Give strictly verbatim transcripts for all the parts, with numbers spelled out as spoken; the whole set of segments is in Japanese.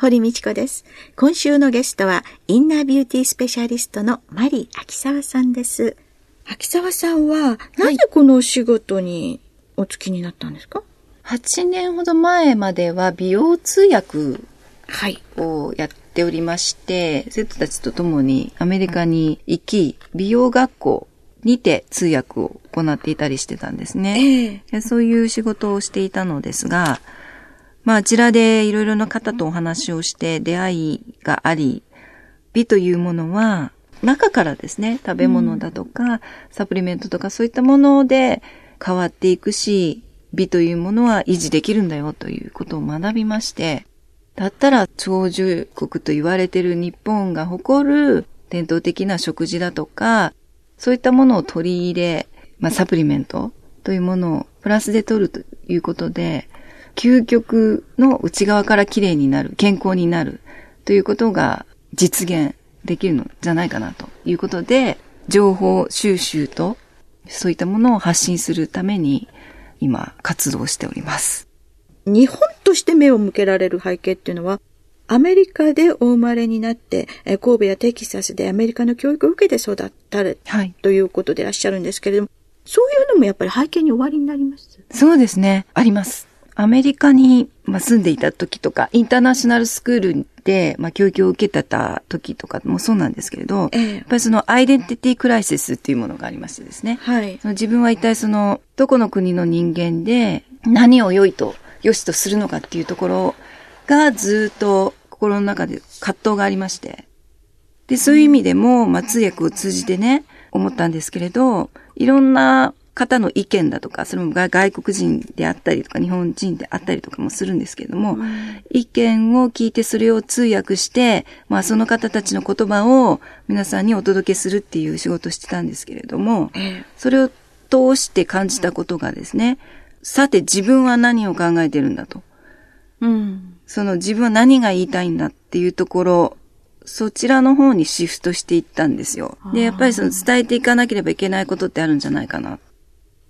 堀美智子です。今週のゲストはインナービューティースペシャリストのマリー秋沢さんです。秋沢さんはなぜこのお仕事にお付きになったんですか？はい、はちねんほど前までは美容通訳をやっておりまして、はい、生徒たちと共にアメリカに行き、美容学校にて通訳を行っていたりしてたんですね。えー、そういう仕事をしていたのですが、まあ、あちらでいろいろな方とお話をして出会いがあり、美というものは中からですね、食べ物だとか、うん、サプリメントとかそういったもので変わっていくし、美というものは維持できるんだよということを学びまして、だったら長寿国と言われている日本が誇る伝統的な食事だとか、そういったものを取り入れ、まあ、サプリメントというものをプラスで取るということで、究極の内側から綺麗になる、健康になるということが実現できるのじゃないかなということで、情報収集とそういったものを発信するために今活動しております。日本として目を向けられる背景っていうのは、アメリカでお生まれになって、神戸やテキサスでアメリカの教育を受けて育ったれ、はい、ということでいらっしゃるんですけれども、そういうのもやっぱり背景に終わりになります。そうですね、あります。アメリカに住んでいた時とか、インターナショナルスクールで教育を受けてた時とかもそうなんですけれど、ええ、やっぱりそのアイデンティティクライシスっていうものがありましてですね、はい、その自分は一体そのどこの国の人間で何を良いと良しとするのかっていうところがずっと心の中で葛藤がありまして、でそういう意味でも、まあ、通訳を通じてね思ったんですけれど、いろんな方の意見だとか、それも外国人であったりとか、日本人であったりとかもするんですけれども、うん、意見を聞いてそれを通訳して、まあその方たちの言葉を皆さんにお届けするっていう仕事をしてたんですけれども、それを通して感じたことがですね、さて自分は何を考えてるんだと。うん、その自分は何が言いたいんだっていうところ、そちらの方にシフトしていったんですよ。で、やっぱりその伝えていかなければいけないことってあるんじゃないかな。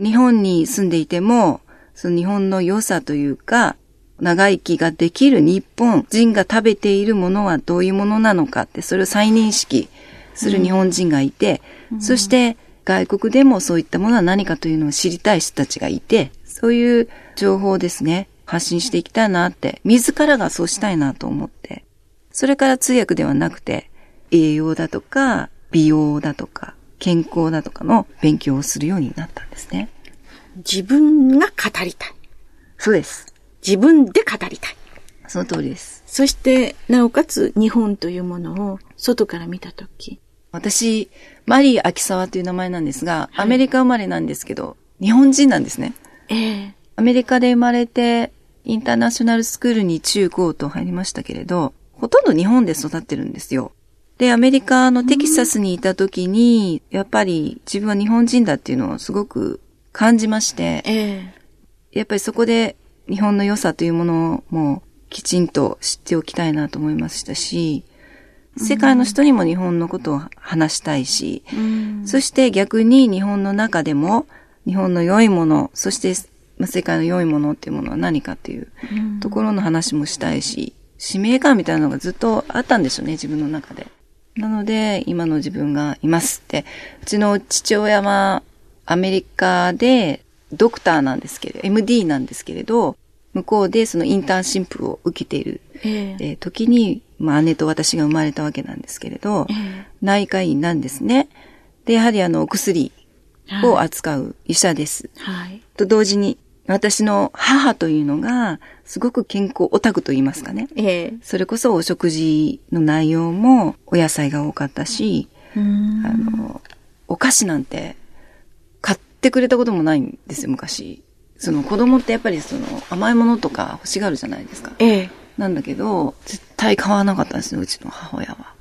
日本に住んでいても、その日本の良さというか、長生きができる日本人が食べているものはどういうものなのかって、それを再認識する日本人がいて、うん、そして外国でもそういったものは何かというのを知りたい人たちがいて、そういう情報をですね、発信していきたいなって、自らがそうしたいなと思って、それから通訳ではなくて、栄養だとか、美容だとか、健康だとかの勉強をするようになったんですね。自分が語りたい。そうです。自分で語りたい。その通りです。そして、なおかつ日本というものを外から見たとき。私、マリー・アキサワという名前なんですが、アメリカ生まれなんですけど、はい、日本人なんですね。ええ。アメリカで生まれて、インターナショナルスクールに中高と入りましたけれど、ほとんど日本で育ってるんですよ。で、アメリカのテキサスにいた時に、やっぱり自分は日本人だっていうのをすごく感じまして、ええ、やっぱりそこで日本の良さというものをもうきちんと知っておきたいなと思いましたし、世界の人にも日本のことを話したいし、うん、そして逆に日本の中でも日本の良いもの、そして世界の良いものっていうものは何かっていうところの話もしたいし、使命感みたいなのがずっとあったんでしょうね、自分の中で。なので、今の自分がいますって、うちの父親はアメリカでドクターなんですけれど、エムディー なんですけれど、向こうでそのインターンシップを受けている、えー、時に、まあ姉と私が生まれたわけなんですけれど、えー、内科医なんですね。で、やはりあのお薬を扱う医者です。はい、と同時に、私の母というのが、すごく健康オタクと言いますかね。ええ、それこそお食事の内容もお野菜が多かったし、うーん、あの、お菓子なんて買ってくれたこともないんですよ、昔。その子供ってやっぱりその甘いものとか欲しがるじゃないですか。ええ、なんだけど、絶対買わなかったんですよ、うちの母親は。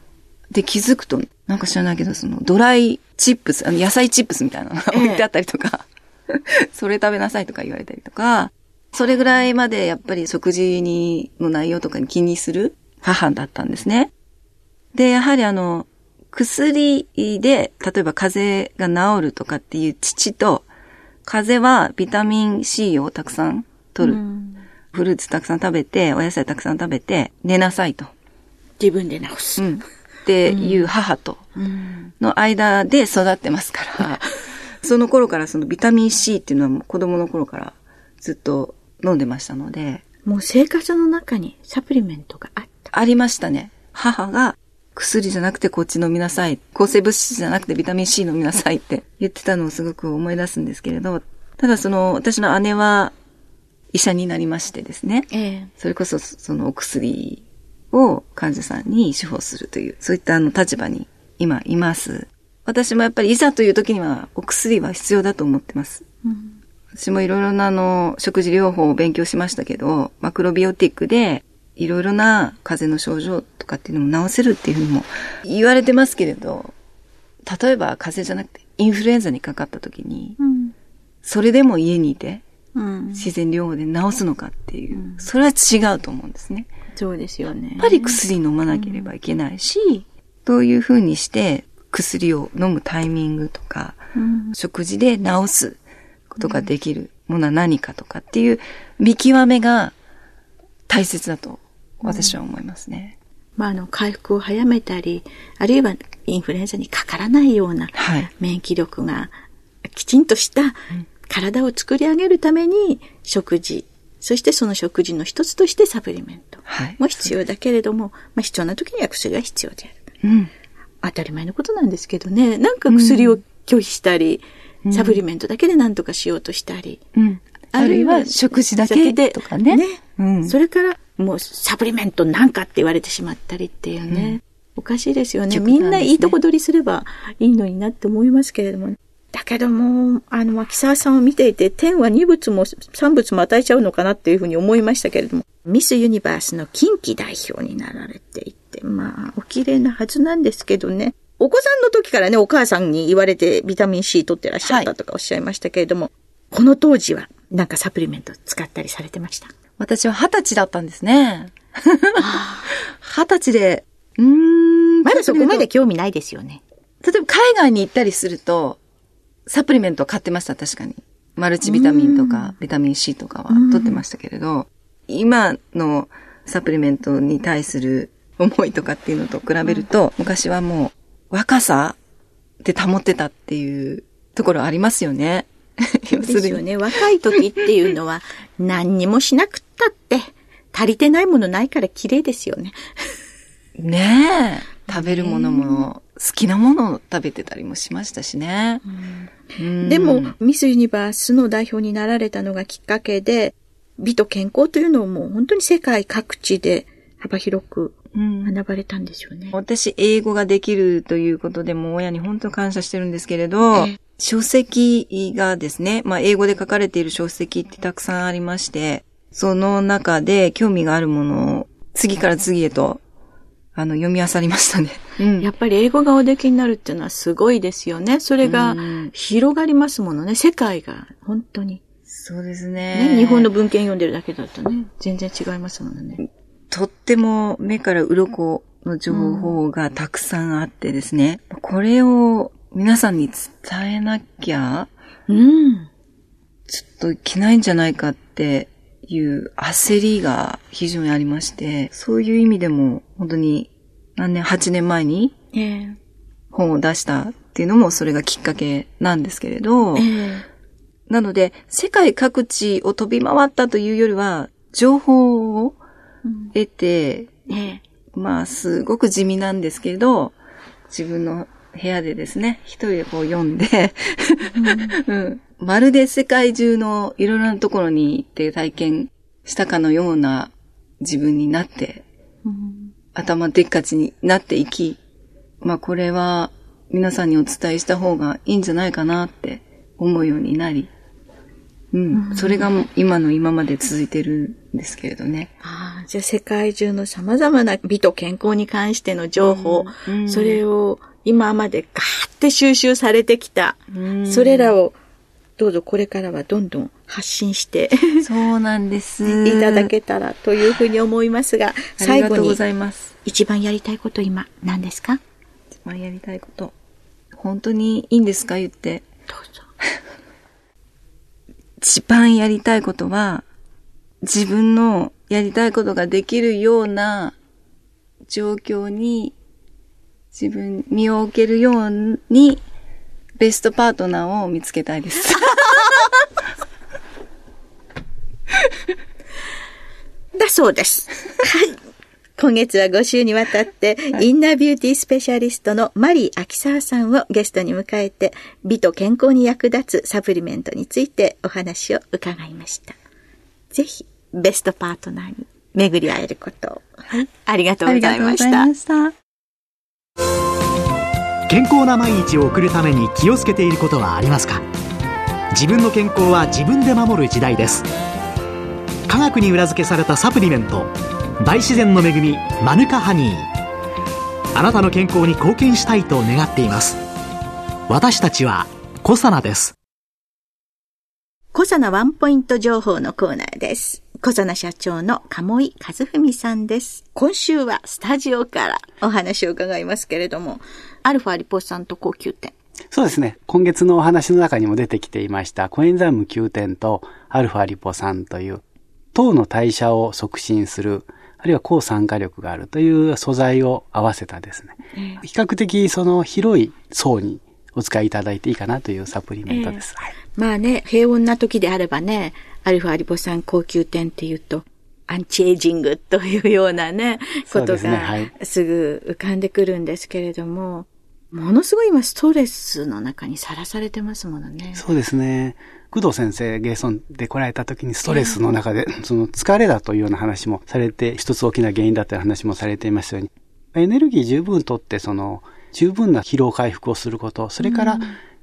で気づくと、なんか知らないけど、そのドライチップス、あの野菜チップスみたいなのが置いてあったりとか、ええ、それ食べなさいとか言われたりとか、それぐらいまでやっぱり食事にの内容とかに気にする母だったんですね。で、やはりあの、薬で、例えば風邪が治るとかっていう父と、風邪はビタミン C をたくさん取る。うん、フルーツたくさん食べて、お野菜たくさん食べて、寝なさいと。自分で治す。うん。っていう母との間で育ってますから、うんうん、その頃からそのビタミン C っていうのはもう子供の頃からずっと飲んでましたので。もう生活の中にサプリメントがあった。ありましたね。母が薬じゃなくてこっち飲みなさい、抗生物質じゃなくてビタミン C 飲みなさいって言ってたのをすごく思い出すんですけれど、ただその私の姉は医者になりましてですね、えー、それこそそのお薬を患者さんに処方するという、そういったあの立場に今います。私もやっぱりいざという時にはお薬は必要だと思ってます。うん、私もいろいろなあの食事療法を勉強しましたけど、マクロビオティックでいろいろな風邪の症状とかっていうのも治せるっていうふうにも言われてますけれど、例えば風邪じゃなくてインフルエンザにかかった時に、うん、それでも家にいて、うん、自然療法で治すのかっていう、うん、それは違うと思うんですね。そうですよね。やっぱり薬飲まなければいけないし、うん、どういうふうにして薬を飲むタイミングとか、うん、食事で治すことができるものは何かとかっていう見極めが大切だと私は思いますね。うん、まあ、あの回復を早めたり、あるいはインフルエンザにかからないような免疫力がきちんとした体を作り上げるために食事、そしてその食事の一つとしてサプリメントも必要だけれども、はい、まあ、必要な時には薬が必要である、うん。当たり前のことなんですけどね、なんか薬を拒否したり、うん、サプリメントだけで何とかしようとしたり、うん、あるいは食事だけでとかね。ね、うん、それからもうサプリメントなんかって言われてしまったりっていうね、うん、おかしいですよね。みんないいとこ取りすればいいのになって思いますけれども、ね。だけども、あの、牧沢さんを見ていて、天は二物も三物も与えちゃうのかなっていうふうに思いましたけれども、ミスユニバースの近畿代表になられていて、まあ、お綺麗なはずなんですけどね。お子さんの時からね、お母さんに言われてビタミン C 取ってらっしゃったとかおっしゃいましたけれども、はい、この当時はなんかサプリメント使ったりされてました？私は二十歳だったんですね。二十歳で、うーん。まだそこまで興味ないですよね。例えば海外に行ったりすると、サプリメントを買ってました、確かに。マルチビタミンとか、ビタミン C とかは取ってましたけれど、今のサプリメントに対する思いとかっていうのと比べると、昔はもう若さで保ってたっていうところありますよね。そうですよね。若い時っていうのは何にもしなくったって、足りてないものないから綺麗ですよね。ねえ。食べるものも好きなものを食べてたりもしましたしね。うんうん、でも、ミスユニバースの代表になられたのがきっかけで、美と健康というのをもう本当に世界各地で幅広く学ばれたんですよね。うん、私、英語ができるということでもう親に本当感謝してるんですけれど、書籍がですね、まあ英語で書かれている書籍ってたくさんありまして、その中で興味があるものを次から次へとあの、読み漁りましたね。うん、やっぱり英語がおできになるっていうのはすごいですよね。それが広がりますものね。世界が本当に。そうですね。ね、日本の文献読んでるだけだとね、全然違いますものね。とっても目から鱗の情報がたくさんあってですね、うん、これを皆さんに伝えなきゃ、うん、ちょっといけないんじゃないかっていう焦りが非常にありまして、そういう意味でも本当に何年、はちねんまえに本を出したっていうのもそれがきっかけなんですけれど、えー、なので世界各地を飛び回ったというよりは情報を得て、うん、えー、まあすごく地味なんですけれど、自分の部屋でですね、一人でこう読んで、うんうん、まるで世界中のいろいろなところに行って体験したかのような自分になって、うん、頭でっかちになっていき、まあこれは皆さんにお伝えした方がいいんじゃないかなって思うようになり、うん、うん、それが今の今まで続いてるんですけれどね。ああ、じゃあ世界中の様々な美と健康に関しての情報、うん、それを今までガーって収集されてきた、うん、それらをどうぞこれからはどんどん発信してそうなんですいただけたらというふうに思いますが、最後に一番やりたいこと今何ですか？一番やりたいこと、本当にいいんですか言って。どうぞ一番やりたいことは、自分のやりたいことができるような状況に自分身を置けるようにベストパートナーを見つけたいですだそうですはい、今月はご週にわたってインナービューティースペシャリストのマリー・アキサワさんをゲストに迎えて、美と健康に役立つサプリメントについてお話を伺いました。ぜひベストパートナーに巡り会えることを、はい、ありがとうございました。ありがとうございました。健康な毎日を送るために気をつけていることはありますか？自分の健康は自分で守る時代です。科学に裏付けされたサプリメント、大自然の恵みマヌカハニー、あなたの健康に貢献したいと願っています。私たちはコサナです。コサナワンポイント情報のコーナーです。コサナ社長の鴨井和文さんです。今週はスタジオからお話を伺いますけれども、アルファリポ酸と高級店、そうですね、今月のお話の中にも出てきていましたコエンザイムキューテンとアルファリポ酸という糖の代謝を促進する、あるいは抗酸化力があるという素材を合わせたですね、比較的その広い層にお使いいただいていいかなというサプリメントです、えーはい、まあね、平穏な時であればね、アルファリポ酸高級店っていうとアンチエイジングというようなねことがすぐ浮かんでくるんですけれども、ね、はい、ものすごい今ストレスの中にさらされてますものね。そうですね、工藤先生ゲーソンで来られた時にストレスの中でその疲れだというような話もされて、一つ大きな原因だという話もされていましたように、エネルギー十分とってその十分な疲労回復をすること、それから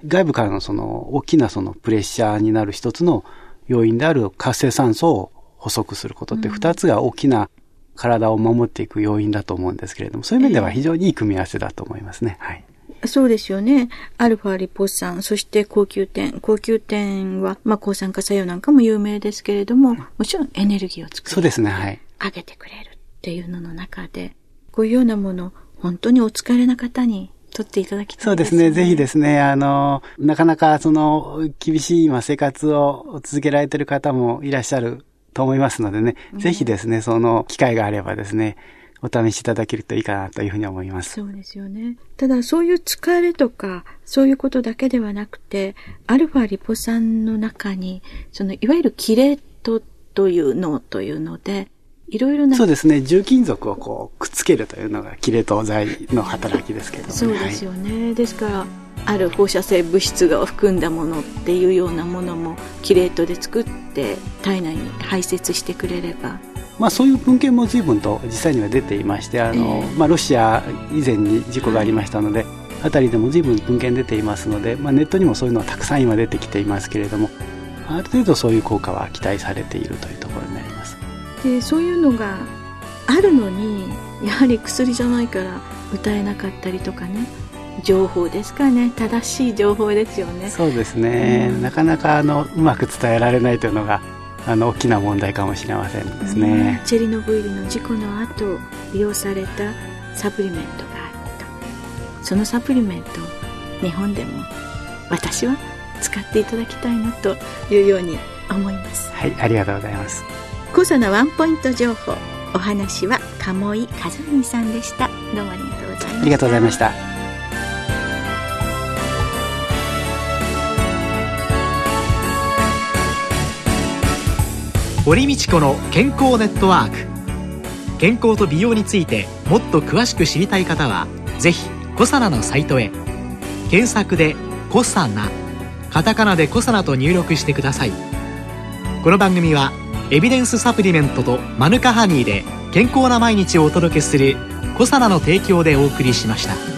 外部からのその大きなそのプレッシャーになる一つの要因である活性酸素を補足することって、二つが大きな体を守っていく要因だと思うんですけれども、そういう面では非常にいい組み合わせだと思いますね。はい、そうですよね。アルファリポ酸、そして高級店。高級店は、まあ、抗酸化作用なんかも有名ですけれども、もちろんエネルギーを作る。そうですね、はい。上げてくれるっていうのの中で、こういうようなもの、本当にお疲れな方に取っていただきたいですね。そうですね、ぜひですね、あの、なかなかその、厳しい今生活を続けられている方もいらっしゃると思いますのでね、うん、ぜひですね、その機会があればですね、お試しいただけるといいかなというふうに思います。そうですよね。ただそういう疲れとかそういうことだけではなくて、アルファリポ酸の中にそのいわゆるキレートという脳というので、いろいろな、そうですね、重金属をこうくっつけるというのがキレート剤の働きですけども、ね、そうですよね、はい、ですからある放射性物質が含んだものっていうようなものもキレートで作って体内に排泄してくれれば、まあ、そういう文献も随分と実際には出ていまして、あの、えーまあ、ロシア以前に事故がありましたので、あたりでも随分文献出ていますので、まあ、ネットにもそういうのはたくさん今出てきていますけれども、ある程度そういう効果は期待されているというところになります。で、そういうのがあるのにやはり薬じゃないから歌えなかったりとかね、情報ですかね、正しい情報ですよね。そうですね、うん、なかなかあのうまく伝えられないというのがあの大きな問題かもしれませんですね。チェリノブイリの事故の後利用されたサプリメントがあった。そのサプリメントを日本でも私は使っていただきたいなというように思います。はい、ありがとうございます。コサナワンポイント情報、お話は鴨井和文さんでした。どうもありがとうございました。ありがとうございました。堀道子の健康ネットワーク、健康と美容についてもっと詳しく知りたい方はぜひコサナのサイトへ、検索でコサナ、カタカナでコサナと入力してください。この番組はエビデンスサプリメントとマヌカハニーで健康な毎日をお届けするコサナの提供でお送りしました。